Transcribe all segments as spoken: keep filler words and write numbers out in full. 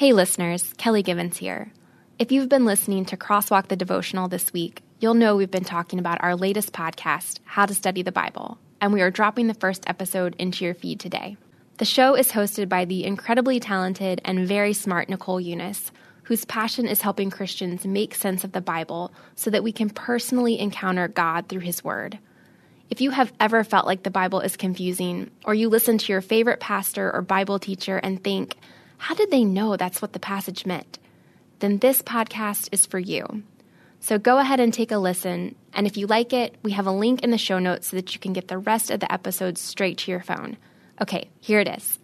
Hey listeners, Kelly Givens here. If you've been listening to Crosswalk the Devotional this week, you'll know we've been talking about our latest podcast, How to Study the Bible, and we are dropping the first episode into your feed today. The show is hosted by the incredibly talented and very smart Nicole Unice, whose passion is helping Christians make sense of the Bible so that we can personally encounter God through His Word. If you have ever felt like the Bible is confusing, or you listen to your favorite pastor or Bible teacher and think, how did they know that's what the passage meant? Then this podcast is for you. So go ahead and take a listen, and if you like it, we have a link in the show notes so that you can get the rest of the episodes straight to your phone. Okay, here it is.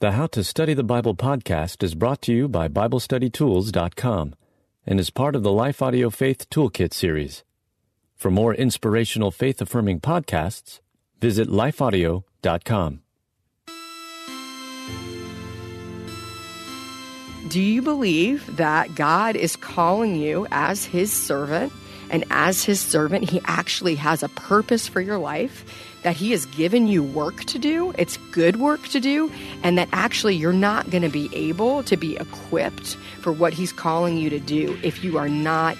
The How to Study the Bible podcast is brought to you by Bible Study Tools dot com and is part of the Life Audio Faith Toolkit series. For more inspirational, faith-affirming podcasts, visit Life Audio dot com. Do you believe that God is calling you as His servant? And as His servant, He actually has a purpose for your life, that He has given you work to do, it's good work to do, and that actually you're not going to be able to be equipped for what He's calling you to do if you are not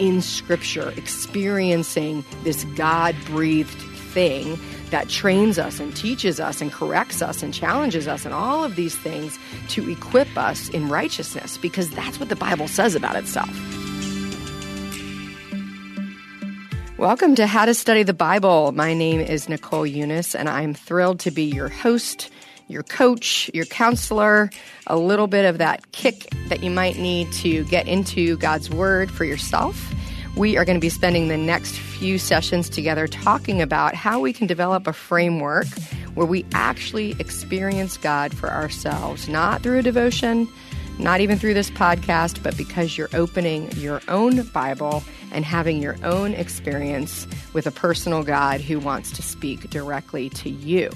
in Scripture experiencing this God-breathed thing that trains us and teaches us and corrects us and challenges us and all of these things to equip us in righteousness, because that's what the Bible says about itself. Welcome to How to Study the Bible. My name is Nicole Unice, and I'm thrilled to be your host, your coach, your counselor, a little bit of that kick that you might need to get into God's Word for yourself. We are going to be spending the next few sessions together talking about how we can develop a framework where we actually experience God for ourselves, not through a devotion, not even through this podcast, but because you're opening your own Bible and having your own experience with a personal God who wants to speak directly to you.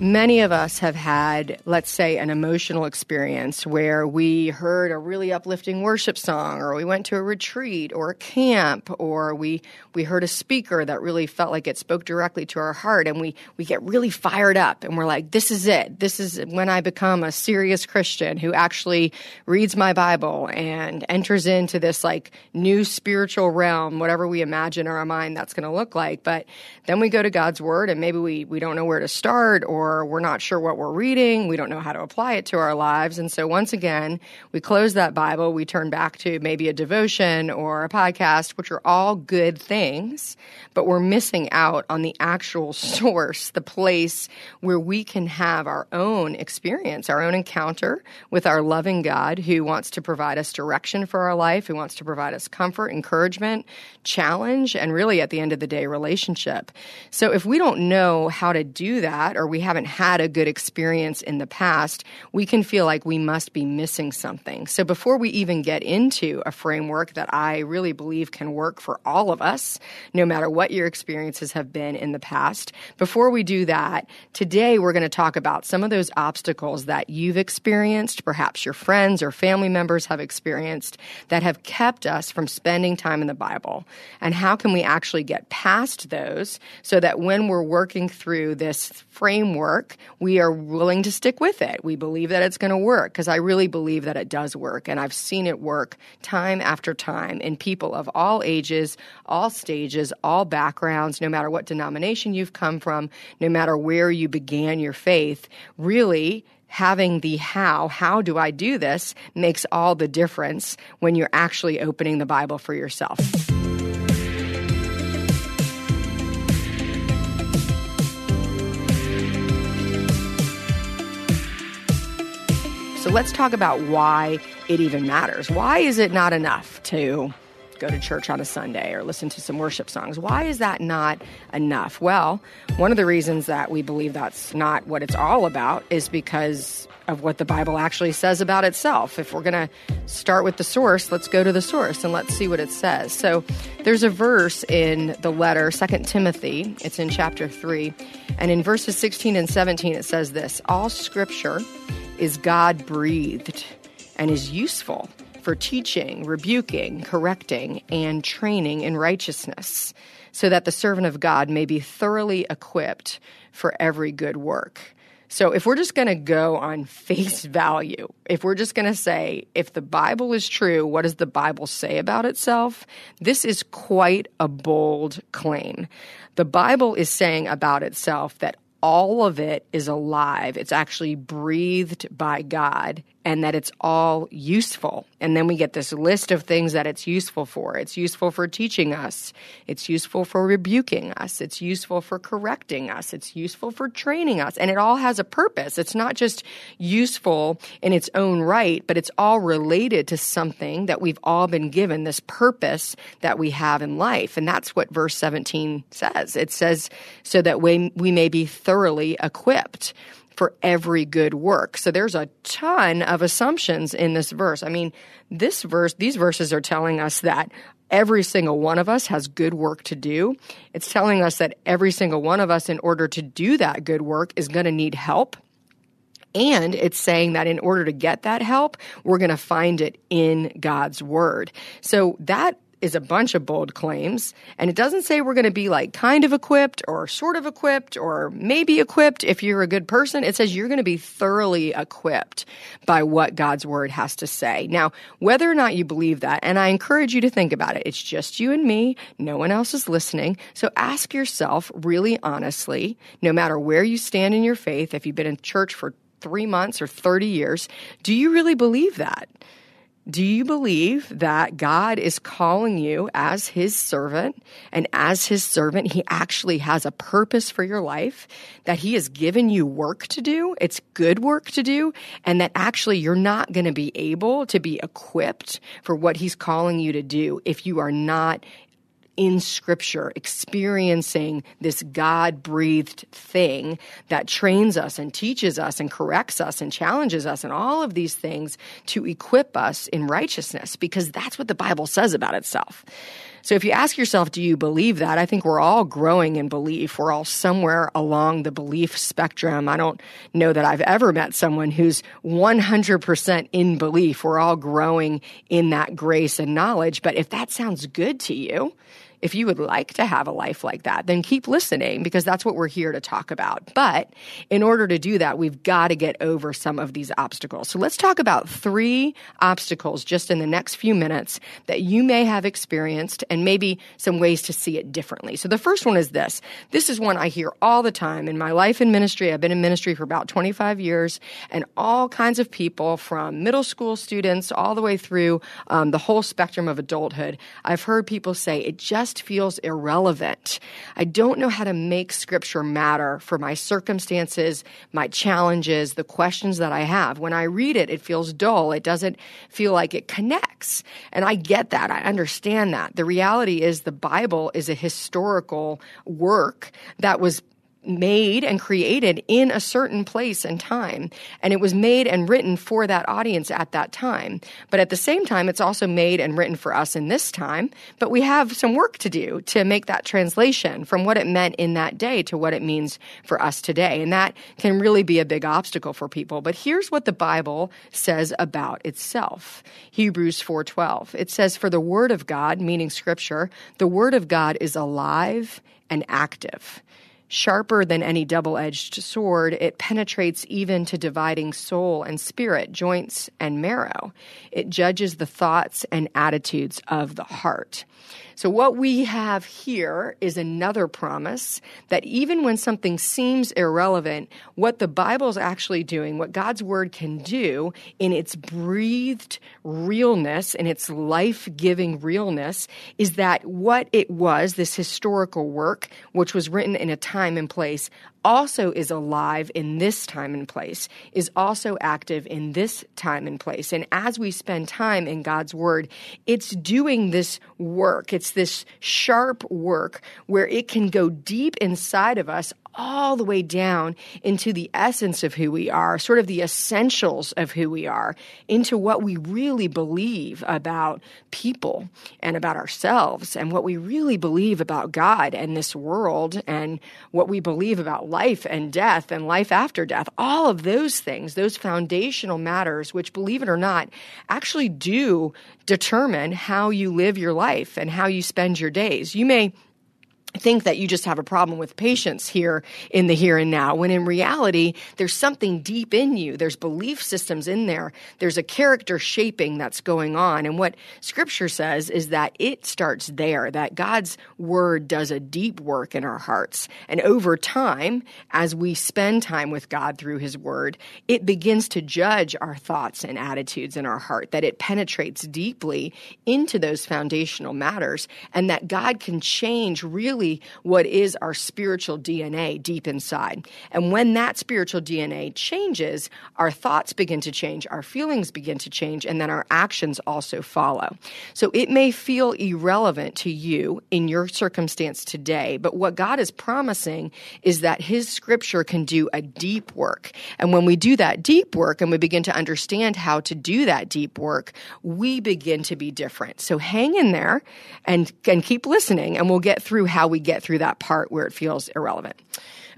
Many of us have had, let's say, an emotional experience where we heard a really uplifting worship song, or we went to a retreat or a camp, or we we heard a speaker that really felt like it spoke directly to our heart, and we, we get really fired up, and we're like, this is it. This is when I become a serious Christian who actually reads my Bible and enters into this like new spiritual realm, whatever we imagine in our mind that's going to look like. But then we go to God's Word, and maybe we, we don't know where to start, or Or we're not sure what we're reading, we don't know how to apply it to our lives. And so once again, we close that Bible, we turn back to maybe a devotion or a podcast, which are all good things, but we're missing out on the actual source, the place where we can have our own experience, our own encounter with our loving God who wants to provide us direction for our life, who wants to provide us comfort, encouragement, challenge, and really at the end of the day, relationship. So if we don't know how to do that, or we haven't had a good experience in the past, we can feel like we must be missing something. So before we even get into a framework that I really believe can work for all of us, no matter what your experiences have been in the past, before we do that, today we're going to talk about some of those obstacles that you've experienced, perhaps your friends or family members have experienced, that have kept us from spending time in the Bible. And how can we actually get past those so that when we're working through this framework, Work, we are willing to stick with it. We believe that it's going to work, because I really believe that it does work, and I've seen it work time after time in people of all ages, all stages, all backgrounds, no matter what denomination you've come from, no matter where you began your faith. Really, having the how, how do I do this, makes all the difference when you're actually opening the Bible for yourself. So let's talk about why it even matters. Why is it not enough to go to church on a Sunday or listen to some worship songs? Why is that not enough? Well, one of the reasons that we believe that's not what it's all about is because of what the Bible actually says about itself. If we're going to start with the source, let's go to the source and let's see what it says. So there's a verse in the letter, Second Timothy, it's in chapter three, and in verses sixteen and seventeen it says this: all Scripture is God-breathed and is useful for teaching, rebuking, correcting, and training in righteousness, so that the servant of God may be thoroughly equipped for every good work. So if we're just going to go on face value, if we're just going to say, if the Bible is true, what does the Bible say about itself? This is quite a bold claim. The Bible is saying about itself that all of it is alive. It's actually breathed by God, and that it's all useful. And then we get this list of things that it's useful for. It's useful for teaching us. It's useful for rebuking us. It's useful for correcting us. It's useful for training us. And it all has a purpose. It's not just useful in its own right, but it's all related to something that we've all been given, this purpose that we have in life. And that's what verse seventeen says. It says, so that we, we may be thoroughly equipped for every good work. So there's a ton of assumptions in this verse. I mean, this verse, these verses are telling us that every single one of us has good work to do. It's telling us that every single one of us, in order to do that good work, is going to need help. And it's saying that in order to get that help, we're going to find it in God's Word. So that is a bunch of bold claims, and it doesn't say we're going to be like kind of equipped or sort of equipped or maybe equipped if you're a good person. It says you're going to be thoroughly equipped by what God's Word has to say. Now, whether or not you believe that, and I encourage you to think about it, it's just you and me, no one else is listening, so ask yourself really honestly, no matter where you stand in your faith, if you've been in church for three months or thirty years, do you really believe that? Do you believe that God is calling you as His servant, and as His servant, He actually has a purpose for your life, that He has given you work to do, it's good work to do, and that actually you're not going to be able to be equipped for what He's calling you to do if you are not in Scripture, experiencing this God-breathed thing that trains us and teaches us and corrects us and challenges us and all of these things to equip us in righteousness, because that's what the Bible says about itself. So if you ask yourself, do you believe that? I think we're all growing in belief. We're all somewhere along the belief spectrum. I don't know that I've ever met someone who's one hundred percent in belief. We're all growing in that grace and knowledge. But if that sounds good to you, if you would like to have a life like that, then keep listening, because that's what we're here to talk about. But in order to do that, we've got to get over some of these obstacles. So let's talk about three obstacles just in the next few minutes that you may have experienced, and maybe some ways to see it differently. So the first one is this. This is one I hear all the time in my life in ministry. I've been in ministry for about twenty-five years, and all kinds of people, from middle school students all the way through um, the whole spectrum of adulthood. I've heard people say, it just feels irrelevant. I don't know how to make Scripture matter for my circumstances, my challenges, the questions that I have. When I read it, it feels dull. It doesn't feel like it connects. And I get that. I understand that. The reality is the Bible is a historical work that was made and created in a certain place and time. And it was made and written for that audience at that time. But at the same time, it's also made and written for us in this time. But we have some work to do to make that translation from what it meant in that day to what it means for us today. And that can really be a big obstacle for people. But here's what the Bible says about itself. Hebrews four twelve. It says, for the Word of God, meaning Scripture, the Word of God is alive and active, sharper than any double-edged sword. It penetrates even to dividing soul and spirit, joints and marrow. It judges the thoughts and attitudes of the heart. So what we have here is another promise that even when something seems irrelevant, what the Bible's actually doing, what God's Word can do in its breathed realness, in its life-giving realness, is that what it was, this historical work, which was written in a time Time and place, also is alive in this time and place, is also active in this time and place. And as we spend time in God's Word, it's doing this work. It's this sharp work where it can go deep inside of us, all the way down into the essence of who we are, sort of the essentials of who we are, into what we really believe about people and about ourselves, and what we really believe about God and this world, and what we believe about life and death and life after death, all of those things, those foundational matters, which, believe it or not, actually do determine how you live your life and how you spend your days. You may think that you just have a problem with patience here in the here and now, when in reality, there's something deep in you. There's belief systems in there. There's a character shaping that's going on. And what Scripture says is that it starts there, that God's Word does a deep work in our hearts. And over time, as we spend time with God through His Word, it begins to judge our thoughts and attitudes in our heart, that it penetrates deeply into those foundational matters, and that God can change really what is our spiritual D N A deep inside. And when that spiritual D N A changes, our thoughts begin to change, our feelings begin to change, and then our actions also follow. So it may feel irrelevant to you in your circumstance today, but what God is promising is that His Scripture can do a deep work. And when we do that deep work and we begin to understand how to do that deep work, we begin to be different. So hang in there and, and keep listening, and we'll get through how we get through that part where it feels irrelevant.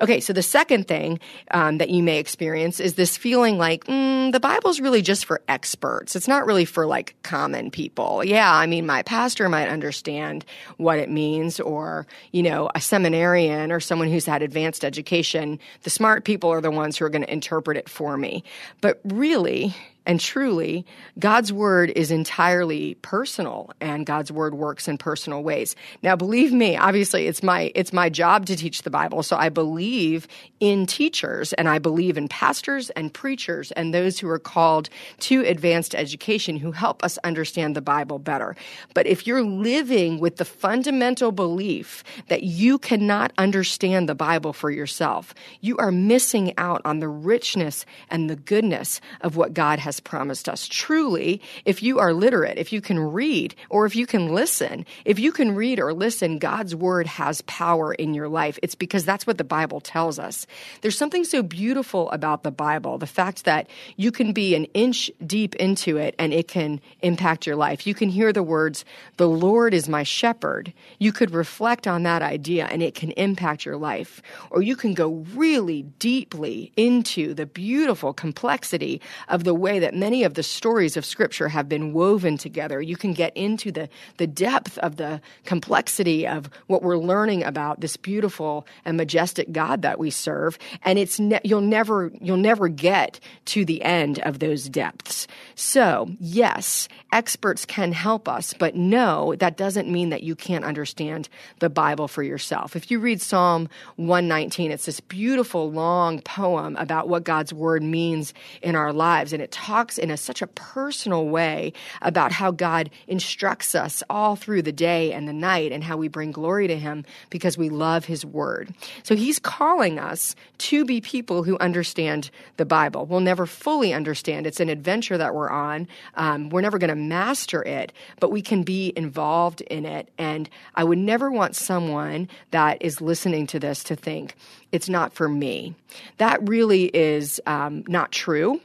Okay, so the second thing um, that you may experience is this feeling like, mm, the Bible's really just for experts. It's not really for, like, common people. Yeah, I mean, my pastor might understand what it means, or, you know, a seminarian or someone who's had advanced education. The smart people are the ones who are going to interpret it for me. But really and truly, God's Word is entirely personal, and God's Word works in personal ways. Now, believe me, obviously, it's my it's my job to teach the Bible, so I believe in teachers, and I believe in pastors and preachers and those who are called to advanced education who help us understand the Bible better. But if you're living with the fundamental belief that you cannot understand the Bible for yourself, you are missing out on the richness and the goodness of what God has promised us. Truly, if you are literate, if you can read, or if you can listen, if you can read or listen, God's Word has power in your life. It's because that's what the Bible tells us. There's something so beautiful about the Bible, the fact that you can be an inch deep into it and it can impact your life. You can hear the words, "The Lord is my shepherd." You could reflect on that idea and it can impact your life. Or you can go really deeply into the beautiful complexity of the way that many of the stories of Scripture have been woven together. You can get into the, the depth of the complexity of what we're learning about this beautiful and majestic God that we serve, and it's ne- you'll never you'll never get to the end of those depths. So, yes, experts can help us, but no, that doesn't mean that you can't understand the Bible for yourself. If you read Psalm one nineteen, it's this beautiful long poem about what God's Word means in our lives, and it talks in a, such a personal way about how God instructs us all through the day and the night, and how we bring glory to Him because we love His Word. So He's calling us to be people who understand the Bible. We'll never fully understand. It's an adventure that we're on. Um, we're never going to master it, but we can be involved in it. And I would never want someone that is listening to this to think, it's not for me. That really is um, not true.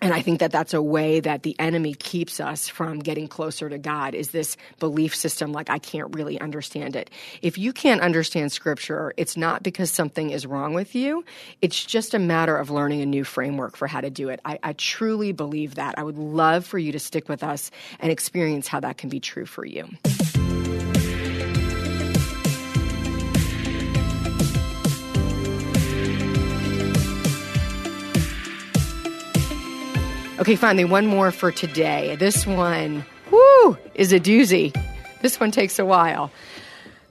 And I think that that's a way that the enemy keeps us from getting closer to God, is this belief system like, I can't really understand it. If you can't understand Scripture, it's not because something is wrong with you. It's just a matter of learning a new framework for how to do it. I, I truly believe that. I would love for you to stick with us and experience how that can be true for you. Okay, finally, one more for today. This one, whoo, is a doozy. This one takes a while.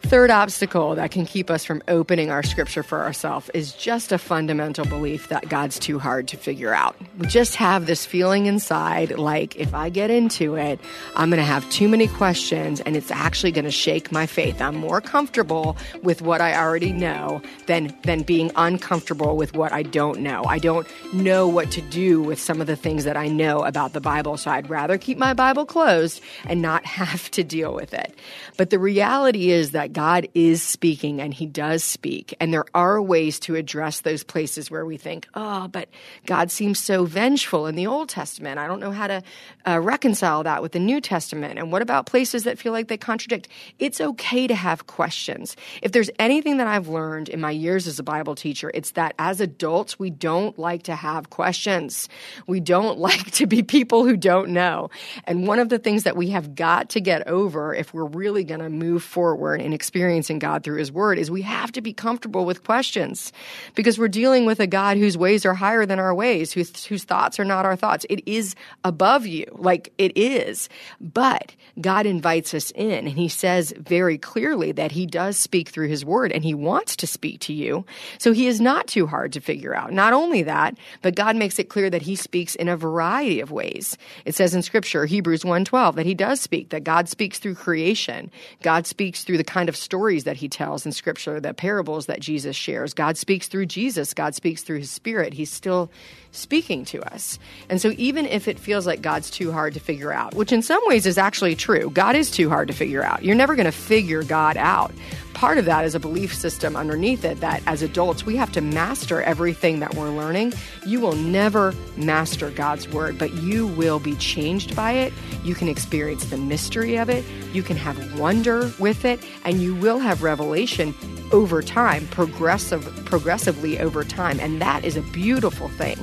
Third obstacle that can keep us from opening our Scripture for ourselves is just a fundamental belief that God's too hard to figure out. We just have this feeling inside like, if I get into it, I'm going to have too many questions and it's actually going to shake my faith. I'm more comfortable with what I already know than, than being uncomfortable with what I don't know. I don't know what to do with some of the things that I know about the Bible, so I'd rather keep my Bible closed and not have to deal with it. But the reality is that God is speaking, and He does speak. And there are ways to address those places where we think, oh, but God seems so vengeful in the Old Testament. I don't know how to uh, reconcile that with the New Testament. And what about places that feel like they contradict? It's okay to have questions. If there's anything that I've learned in my years as a Bible teacher, it's that as adults, we don't like to have questions. We don't like to be people who don't know. And one of the things that we have got to get over if we're really going to move forward in experiencing God through his word is we have to be comfortable with questions, because we're dealing with a God whose ways are higher than our ways, whose, whose thoughts are not our thoughts. It is above you, like it is. But God invites us in, and he says very clearly that he does speak through his word, and he wants to speak to you. So he is not too hard to figure out. Not only that, but God makes it clear that he speaks in a variety of ways. It says in Scripture, Hebrews one twelve, that he does speak, that God speaks through creation. God speaks through the kind of stories that he tells in Scripture, the parables that Jesus shares. God speaks through Jesus. God speaks through his Spirit. He's still speaking to us. And so even if it feels like God's too hard to figure out, which in some ways is actually true, God is too hard to figure out. You're never going to figure God out. Part of that is a belief system underneath it that as adults, we have to master everything that we're learning. You will never master God's word, but you will be changed by it. You can experience the mystery of it. You can have wonder with it, and you will have revelation over time, progressive, progressively over time. And that is a beautiful thing.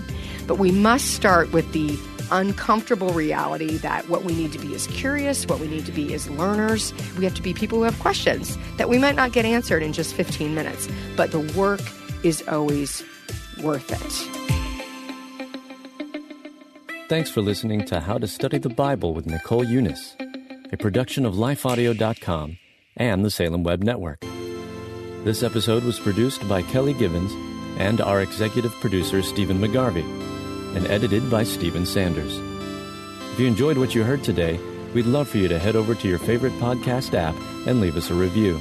But we must start with the uncomfortable reality that what we need to be is curious, what we need to be is learners. We have to be people who have questions that we might not get answered in just fifteen minutes, but the work is always worth it. Thanks for listening to How to Study the Bible with Nicole Unice, a production of life audio dot com and the Salem Web Network. This episode was produced by Kelly Givens and our executive producer, Stephen McGarvey, and edited by Stephen Sanders. If you enjoyed what you heard today, we'd love for you to head over to your favorite podcast app and leave us a review.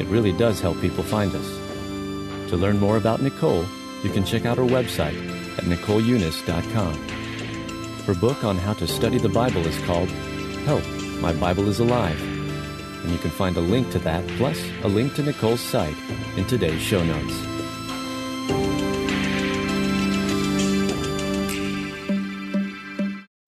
It really does help people find us. To learn more about Nicole, you can check out our website at nicole unice dot com. Her book on how to study the Bible is called Help, My Bible is Alive, and you can find a link to that, plus a link to Nicole's site, in today's show notes.